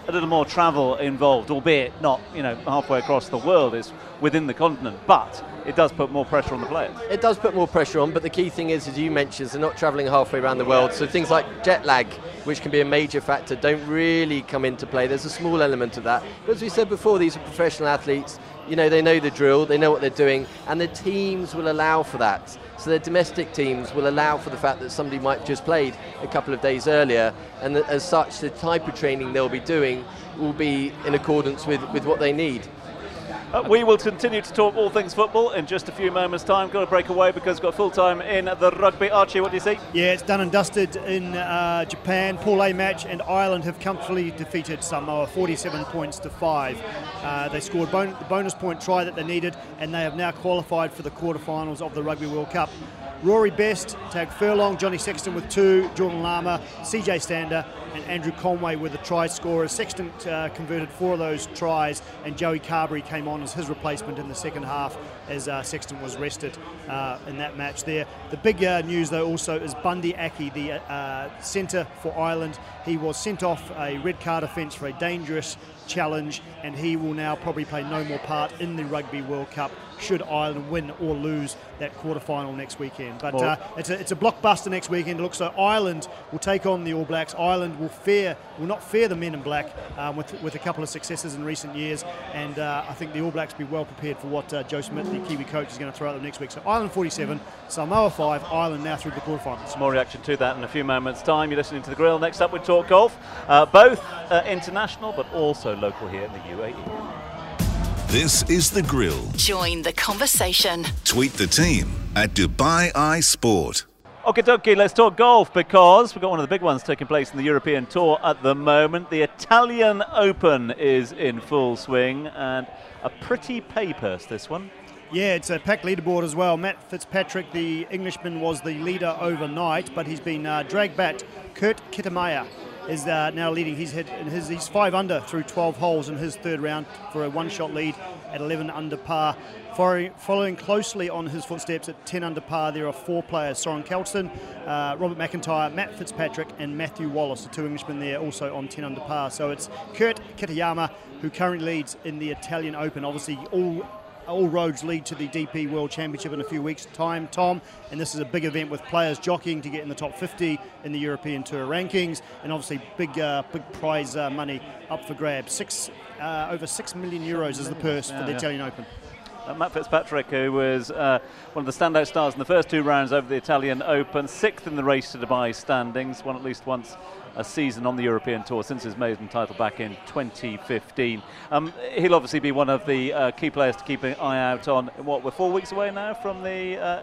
a little more travel involved, albeit not, you know, halfway across the world, it's within the continent, but it does put more pressure on the players. It does put more pressure on, but the key thing is, as you mentioned, they're not travelling halfway around the world, so things like jet lag, which can be a major factor, don't really come into play. There's a small element of that, but as we said before, these are professional athletes. You know, they know the drill, they know what they're doing, and the teams will allow for that. So their domestic teams will allow for the fact that somebody might have just played a couple of days earlier, and as such, the type of training they'll be doing will be in accordance with what they need. We will continue to talk all things football in just a few moments' time. Got to break away because we've got full time in the rugby. Archie, what do you see? Yeah, it's done and dusted in Japan. Pool A match, and Ireland have comfortably defeated Samoa 47 points to 5. They scored the bonus point try that they needed, and they have now qualified for the quarterfinals of the Rugby World Cup. Rory Best, Tag Furlong, Johnny Sexton with 2, Jordan Lama, CJ Stander and Andrew Conway with the try scorers. Sexton converted 4 of those tries, and Joey Carberry came on as his replacement in the second half as Sexton was rested in that match there. The big news though also is Bundy Aki, the centre for Ireland. He was sent off a red card offence for a dangerous challenge, and he will now probably play no more part in the Rugby World Cup. should Ireland win or lose that quarterfinal next weekend. But it's a blockbuster next weekend. It looks like Ireland will take on the All Blacks. Ireland will not fear the men in black with a couple of successes in recent years. And I think the All Blacks will be well prepared for what Joe Smith, the Kiwi coach, is going to throw at them next week. So Ireland 47, Samoa 5, Ireland now through the quarterfinals. Some more reaction to that in a few moments' time. You're listening to The Grill. Next up, we talk golf. Both international but also local here in the UAE. This is The Grill. Join the conversation. Tweet the team at Dubai Eye Sport. Okie dokie, let's talk golf because we've got one of the big ones taking place in the European Tour at the moment. The Italian Open is in full swing and a pretty pay purse, this one. Yeah, it's a packed leaderboard as well. Matt Fitzpatrick, the Englishman, was the leader overnight, but he's been dragged back. Kurt Kittelmeyer is now leading. He's 5-under through 12 holes in his third round for a one-shot lead at 11-under par. Following closely on his footsteps at 10-under par, there are four players, Søren Kjeldsen, Robert McIntyre, Matt Fitzpatrick and Matthew Wallace, the two Englishmen there also on 10-under par. So it's Kurt Kitayama who currently leads in the Italian Open. Obviously all roads lead to the DP World Championship in a few weeks' time, Tom, and this is a big event with players jockeying to get in the top 50 in the European Tour rankings, and obviously big prize money up for grabs. Over €6 million is the purse for the Italian Open. Matt Fitzpatrick, who was one of the standout stars in the first two rounds over the Italian Open, sixth in the Race to Dubai standings, won at least once a season on the European Tour since his maiden title back in 2015. He'll obviously be one of the key players to keep an eye out on. What, we're 4 weeks away now from the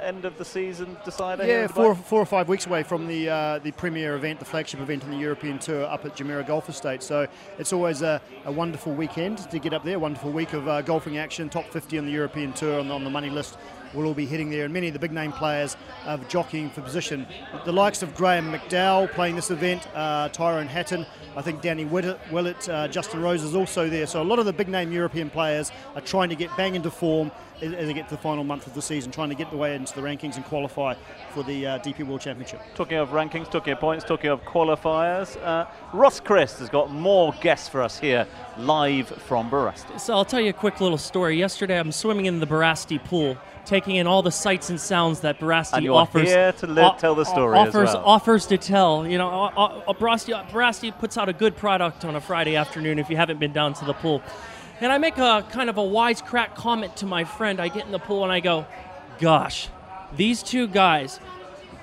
end of the season decider? Yeah, four or five weeks away from the premier event, the flagship event in the European Tour up at Jumeirah Golf Estate. So it's always a wonderful weekend to get up there, a wonderful week of golfing action, top 50 on the European Tour on the money list. We'll all be heading there, and many of the big-name players are jockeying for position. The likes of Graham McDowell playing this event, Tyrone Hatton, I think Danny Willett, Justin Rose is also there. So a lot of the big-name European players are trying to get bang into form as they get to the final month of the season, trying to get the way into the rankings and qualify for the DP World Championship. Talking of rankings, talking of points, talking of qualifiers, Ross Christ has got more guests for us here, live from Borasti. So I'll tell you a quick little story. Yesterday I'm swimming in the Borasti pool, taking in all the sights and sounds that Borasti offers. Here to tell the story offers, as well. Offers to tell. You know, Borasti puts out a good product on a Friday afternoon if you haven't been down to the pool. And I make a kind of a wisecrack comment to my friend. I get in the pool and I go, gosh, these two guys,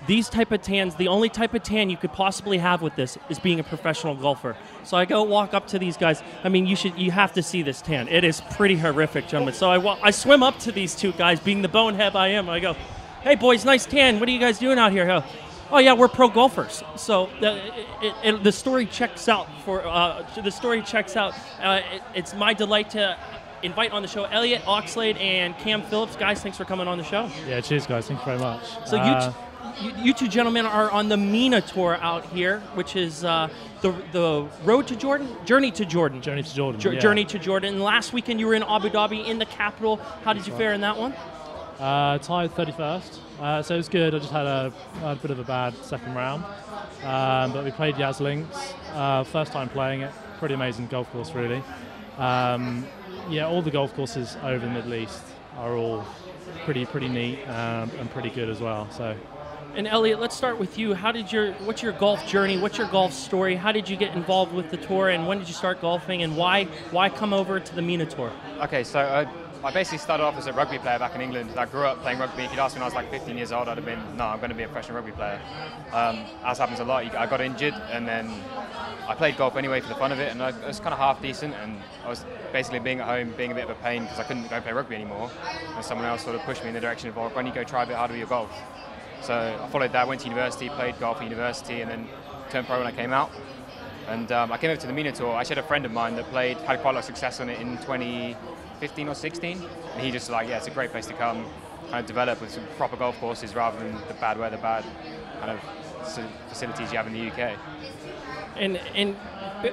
these type of tans, the only type of tan you could possibly have with this is being a professional golfer. So I go walk up to these guys. I mean, you have to see this tan. It is pretty horrific, gentlemen. So I swim up to these two guys, being the bonehead I am. I go, hey, boys, nice tan. What are you guys doing out here? Oh, yeah, we're pro golfers. So the story checks out. It's my delight to invite on the show Elliot Oxlade and Cam Phillips. Guys, thanks for coming on the show. Yeah, cheers, guys. Thank you very much. So you two gentlemen are on the MENA tour out here, which is the road to Jordan? Journey to Jordan. Last weekend you were in Abu Dhabi, in the capital. How did you fare in that one? Tied 31st. So it was good. I just had a bit of a bad second round, but we played Yas Links, first time playing it, pretty amazing golf course really. All the golf courses over in the Middle East are all pretty neat and pretty good as well. So. And Elliot, let's start with you. What's your golf journey? What's your golf story? How did you get involved with the tour, and when did you start golfing, and why come over to the MENA tour? Okay, so I basically started off as a rugby player back in England. I grew up playing rugby. If you'd asked me when I was like 15 years old, I'd have been, no, I'm going to be a professional rugby player. As happens a lot, I got injured, and then I played golf anyway for the fun of it, and I was kind of half decent, and I was basically being at home, being a bit of a pain because I couldn't go play rugby anymore, and someone else sort of pushed me in the direction of, why don't you go try a bit harder with your golf? So I followed that, went to university, played golf at university, and then turned pro when I came out. And I came over to the MENA Tour. I actually had a friend of mine that had quite a lot of success on it in 2015 or 16, and he just it's a great place to come, kind of develop with some proper golf courses rather than the bad weather, bad kind of facilities you have in the UK. And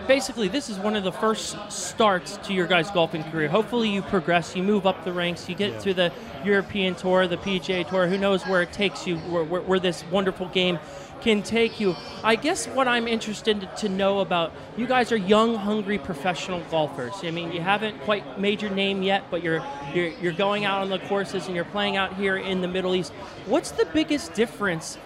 basically, this is one of the first starts to your guys' golfing career. Hopefully, you progress, you move up the ranks, you get to the European Tour, the PGA Tour. Who knows where it takes you? Where this wonderful game can take you. I guess what I'm interested to know about, you guys are young, hungry professional golfers. I mean, you haven't quite made your name yet, but you're going out on the courses and you're playing out here in the Middle East. What's the biggest difference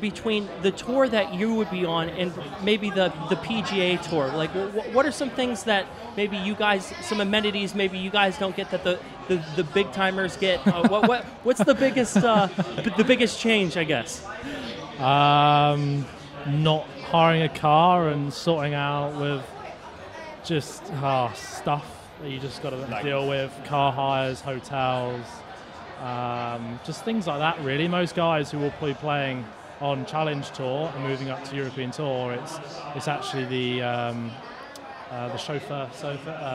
between the tour that you would be on and maybe the PGA Tour? Like, what are some things that maybe you guys, some amenities maybe you guys don't get that the big timers get? What's the biggest change, I guess? Not hiring a car and sorting out with just stuff that you just got to deal with, car hires, hotels, just things like that really. Most guys who will be playing on Challenge Tour and moving up to European Tour, it's actually the chauffeur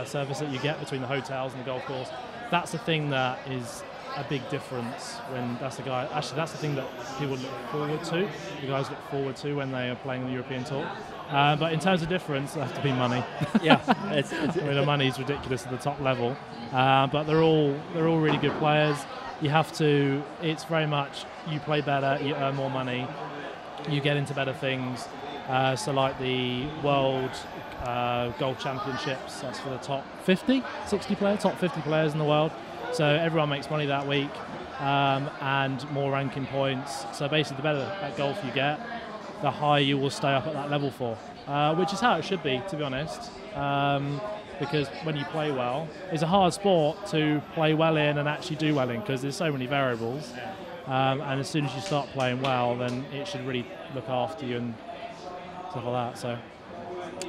service that you get between the hotels and the golf course. That's the thing that is a big difference. That's the thing that people look forward to. The guys look forward to when they are playing the European Tour. But in terms of difference, it has to be money. Yeah, I mean, the money is ridiculous at the top level. But they're all really good players. You have to. It's very much you play better, you earn more money, you get into better things. So like the World Golf Championships, that's for the top 60 players in the world. So everyone makes money that week, and more ranking points. So basically, the better at golf you get, the higher you will stay up at that level for, which is how it should be, to be honest. Because when you play well, it's a hard sport to play well in and actually do well in, because there's so many variables. And as soon as you start playing well, then it should really look after you and stuff like that. So.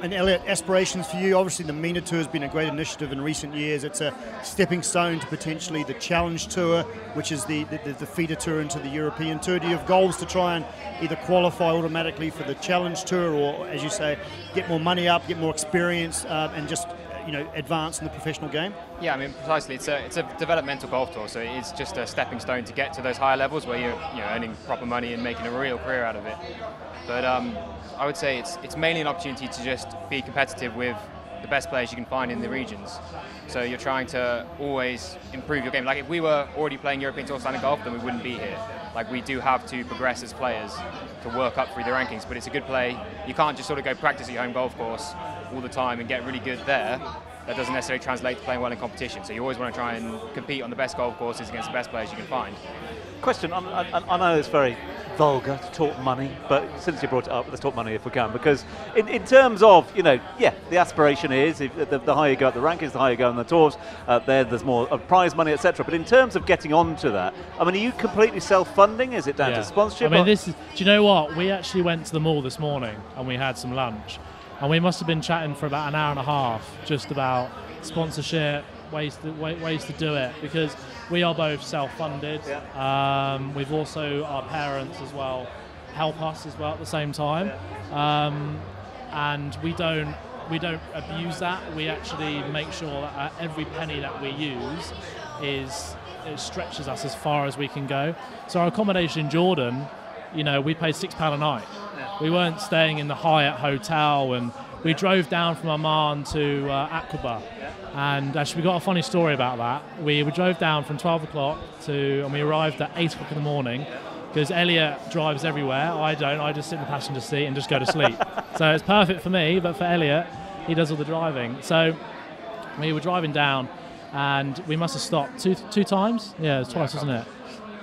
And Elliot, aspirations for you? Obviously the MENA Tour has been a great initiative in recent years. It's a stepping stone to potentially the Challenge Tour, which is the feeder tour into the European Tour. Do you have goals to try and either qualify automatically for the Challenge Tour, or, as you say, get more money up, get more experience, and just, you know, advance in the professional game? Yeah, I mean, precisely. It's a developmental golf tour, so it's just a stepping stone to get to those higher levels where you're earning proper money and making a real career out of it. But I would say it's mainly an opportunity to just be competitive with the best players you can find in the regions. So you're trying to always improve your game. Like, if we were already playing European Tour standard golf, then we wouldn't be here. Like, we do have to progress as players to work up through the rankings, but it's a good play. You can't just sort of go practice at your home golf course all the time and get really good there. That doesn't necessarily translate to playing well in competition, so you always want to try and compete on the best golf courses against the best players you can find. Question, I know it's very vulgar to talk money, but since you brought it up, let's talk money if we can, because in terms of, the aspiration is, if the higher you go at the rankings, the higher you go on the tours, there's more prize money, etc. But in terms of getting onto that, I mean, are you completely self-funding? Is it down to sponsorship? I mean, do you know what? We actually went to the mall this morning and we had some lunch. And we must have been chatting for about an hour and a half just about sponsorship, ways to do it, because we are both self-funded. Yeah. We've also, our parents as well, help us as well at the same time. Yeah. And we don't abuse that. We actually make sure that every penny that we use it stretches us as far as we can go. So our accommodation in Jordan, we paid £6 a night. We weren't staying in the Hyatt Hotel, and we drove down from Amman to Aqaba. And actually, we got a funny story about that. We drove down from 12 o'clock and we arrived at 8 o'clock in the morning, because Elliot drives everywhere. I don't. I just sit in the passenger seat and just go to sleep. So it's perfect for me, but for Elliot, he does all the driving. So we were driving down, and we must have stopped two times. Yeah, it was twice, wasn't it?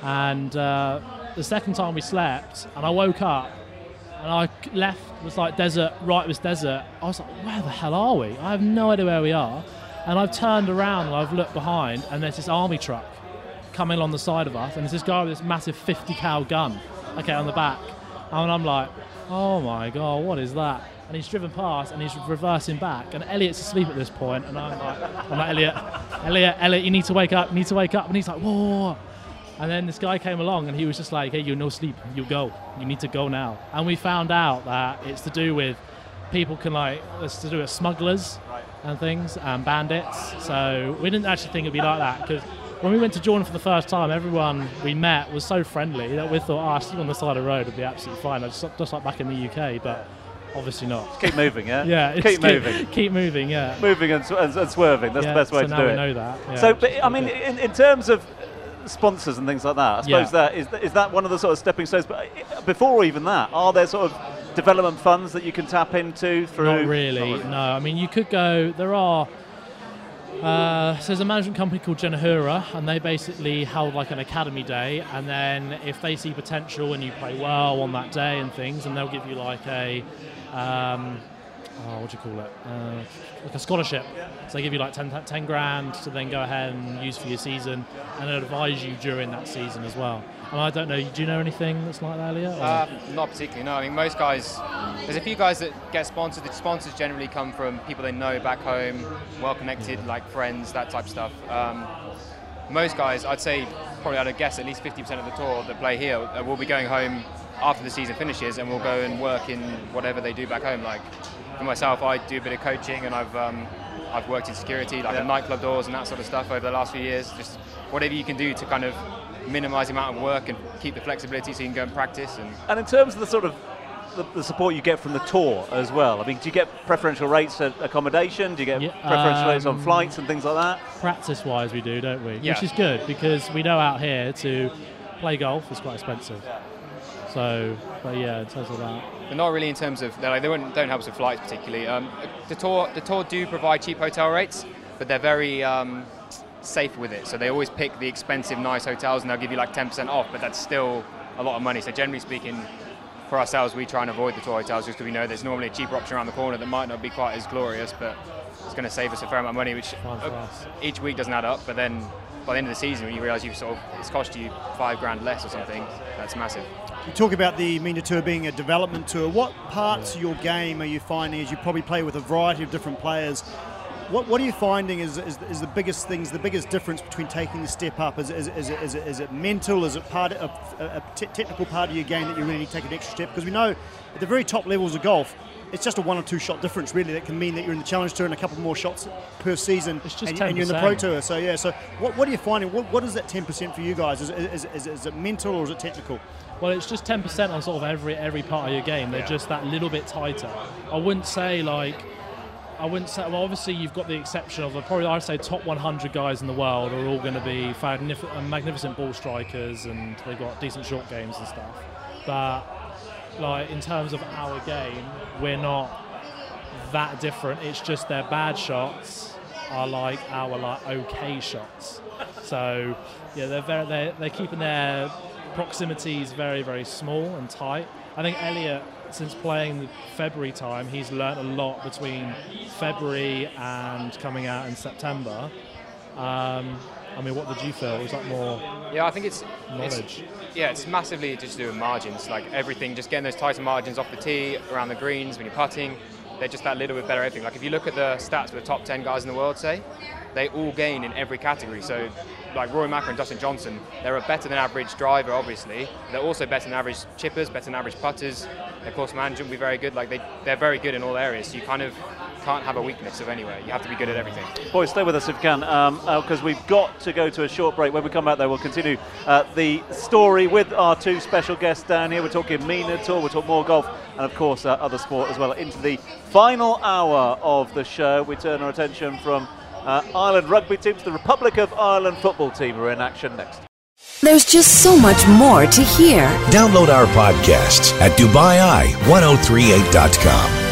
And the second time we slept, and I woke up. And I left was like desert, right was desert. I was like, where the hell are we? I have no idea where we are. And I've turned around and I've looked behind, and there's this army truck coming along the side of us, and there's this guy with this massive 50 cal gun, on the back. And I'm like, oh my God, what is that? And he's driven past and he's reversing back. And Elliot's asleep at this point, and I'm like, Elliot, you need to wake up, And he's like, whoa. And then this guy came along and he was just like, hey, you're no sleep, you go, you need to go now. And we found out that it's to do with smugglers and things, and bandits. So we didn't actually think it'd be like that, because when we went to Jordan for the first time, everyone we met was so friendly that we thought, sitting on the side of the road would be absolutely fine, just like back in the UK, but obviously not. Just keep moving, yeah? Yeah. Keep moving, yeah. Moving and swerving, that's the best way to do it. Know that. Yeah, so, but, I mean, in terms of sponsors and things like that. I suppose that is that one of the sort of stepping stones. But before even that, are there sort of development funds that you can tap into through? Not really. No, I mean, you could go. There are. So there's a management company called Genahura, and they basically held like an academy day, and then if they see potential and you play well on that day and things, and they'll give you like a what do you call it, like a scholarship. So they give you like 10 grand to then go ahead and use for your season, and they'll advise you during that season as well. And I don't know, do you know anything that's like that, Elliot? Not particularly, no. I mean, most guys, there's a few guys that get sponsored. The sponsors generally come from people they know back home, well-connected, like friends, that type of stuff. Most guys, I'd say, probably I'd guess at least 50% of the tour that play here will be going home after the season finishes, and will go and work in whatever they do back home. Like, for myself, I do a bit of coaching, and I've worked in security, like at nightclub doors and that sort of stuff over the last few years. Just whatever you can do to kind of minimise the amount of work and keep the flexibility so you can go and practice. And in terms of the sort of the support you get from the tour as well, I mean, do you get preferential rates at accommodation? Do you get preferential rates on flights and things like that? Practice-wise we do, don't we? Yeah. Which is good, because we know out here to play golf is quite expensive. So, but yeah, in terms of that. But not really in terms of, like, they don't help us with flights particularly. The tour do provide cheap hotel rates, but they're very safe with it. So they always pick the expensive, nice hotels, and they'll give you like 10% off, but that's still a lot of money. So generally speaking, for ourselves, we try and avoid the tour hotels just because we know there's normally a cheaper option around the corner that might not be quite as glorious, but it's going to save us a fair amount of money, which each week doesn't add up. But then by the end of the season, when you realise you've sort of, it's cost you 5 grand less or something, that's massive. You talk about the MENA Tour being a development tour. What parts of your game are you finding, as you probably play with a variety of different players, what are you finding is the biggest things, the biggest difference between taking the step up? Is it mental? Is it part of a technical part of your game that you really need to take an extra step? Because we know at the very top levels of golf, it's just a 1 or 2 shot difference, really, that can mean that you're in the Challenge Tour and a couple more shots per season, and you're in the Pro Tour. So, yeah, so what are you finding? What is that 10% for you guys? Is it mental or is it technical? Well, it's just 10% on sort of every part of your game. They're just that little bit tighter. I wouldn't say, well, obviously you've got the exception of, probably I'd say top 100 guys in the world are all going to be magnificent ball strikers, and they've got decent short games and stuff. But like in terms of our game, we're not that different. It's just their bad shots are like our okay shots. So yeah, they're keeping their proximities very, very small and tight. I think Elliot, since playing the February time, he's learnt a lot between February and coming out in September. I mean, what did you feel? Was that more? Yeah, I think it's knowledge. It's massively just to do with margins, like everything, just getting those tighter margins off the tee, around the greens, when you're putting, they're just that little bit better at everything. Like if you look at the stats for the top 10 guys in the world, say, they all gain in every category. So like Rory McIlroy and Dustin Johnson, they're a better than average driver, obviously. They're also better than average chippers, better than average putters. Their course management will be very good. Like they're very good in all areas. So you kind of can't have a weakness of anywhere. You have to be good at everything. Boys, stay with us if you can, because we've got to go to a short break. When we come back, though, we'll continue the story with our 2 special guests down here. We're talking MENA Tour, we'll talk more golf, and of course other sport as well. Into the final hour of the show, we turn our attention from Ireland rugby team to the Republic of Ireland football team, who are in action next. There's just so much more to hear. Download our podcasts at DubaiEye1038.com.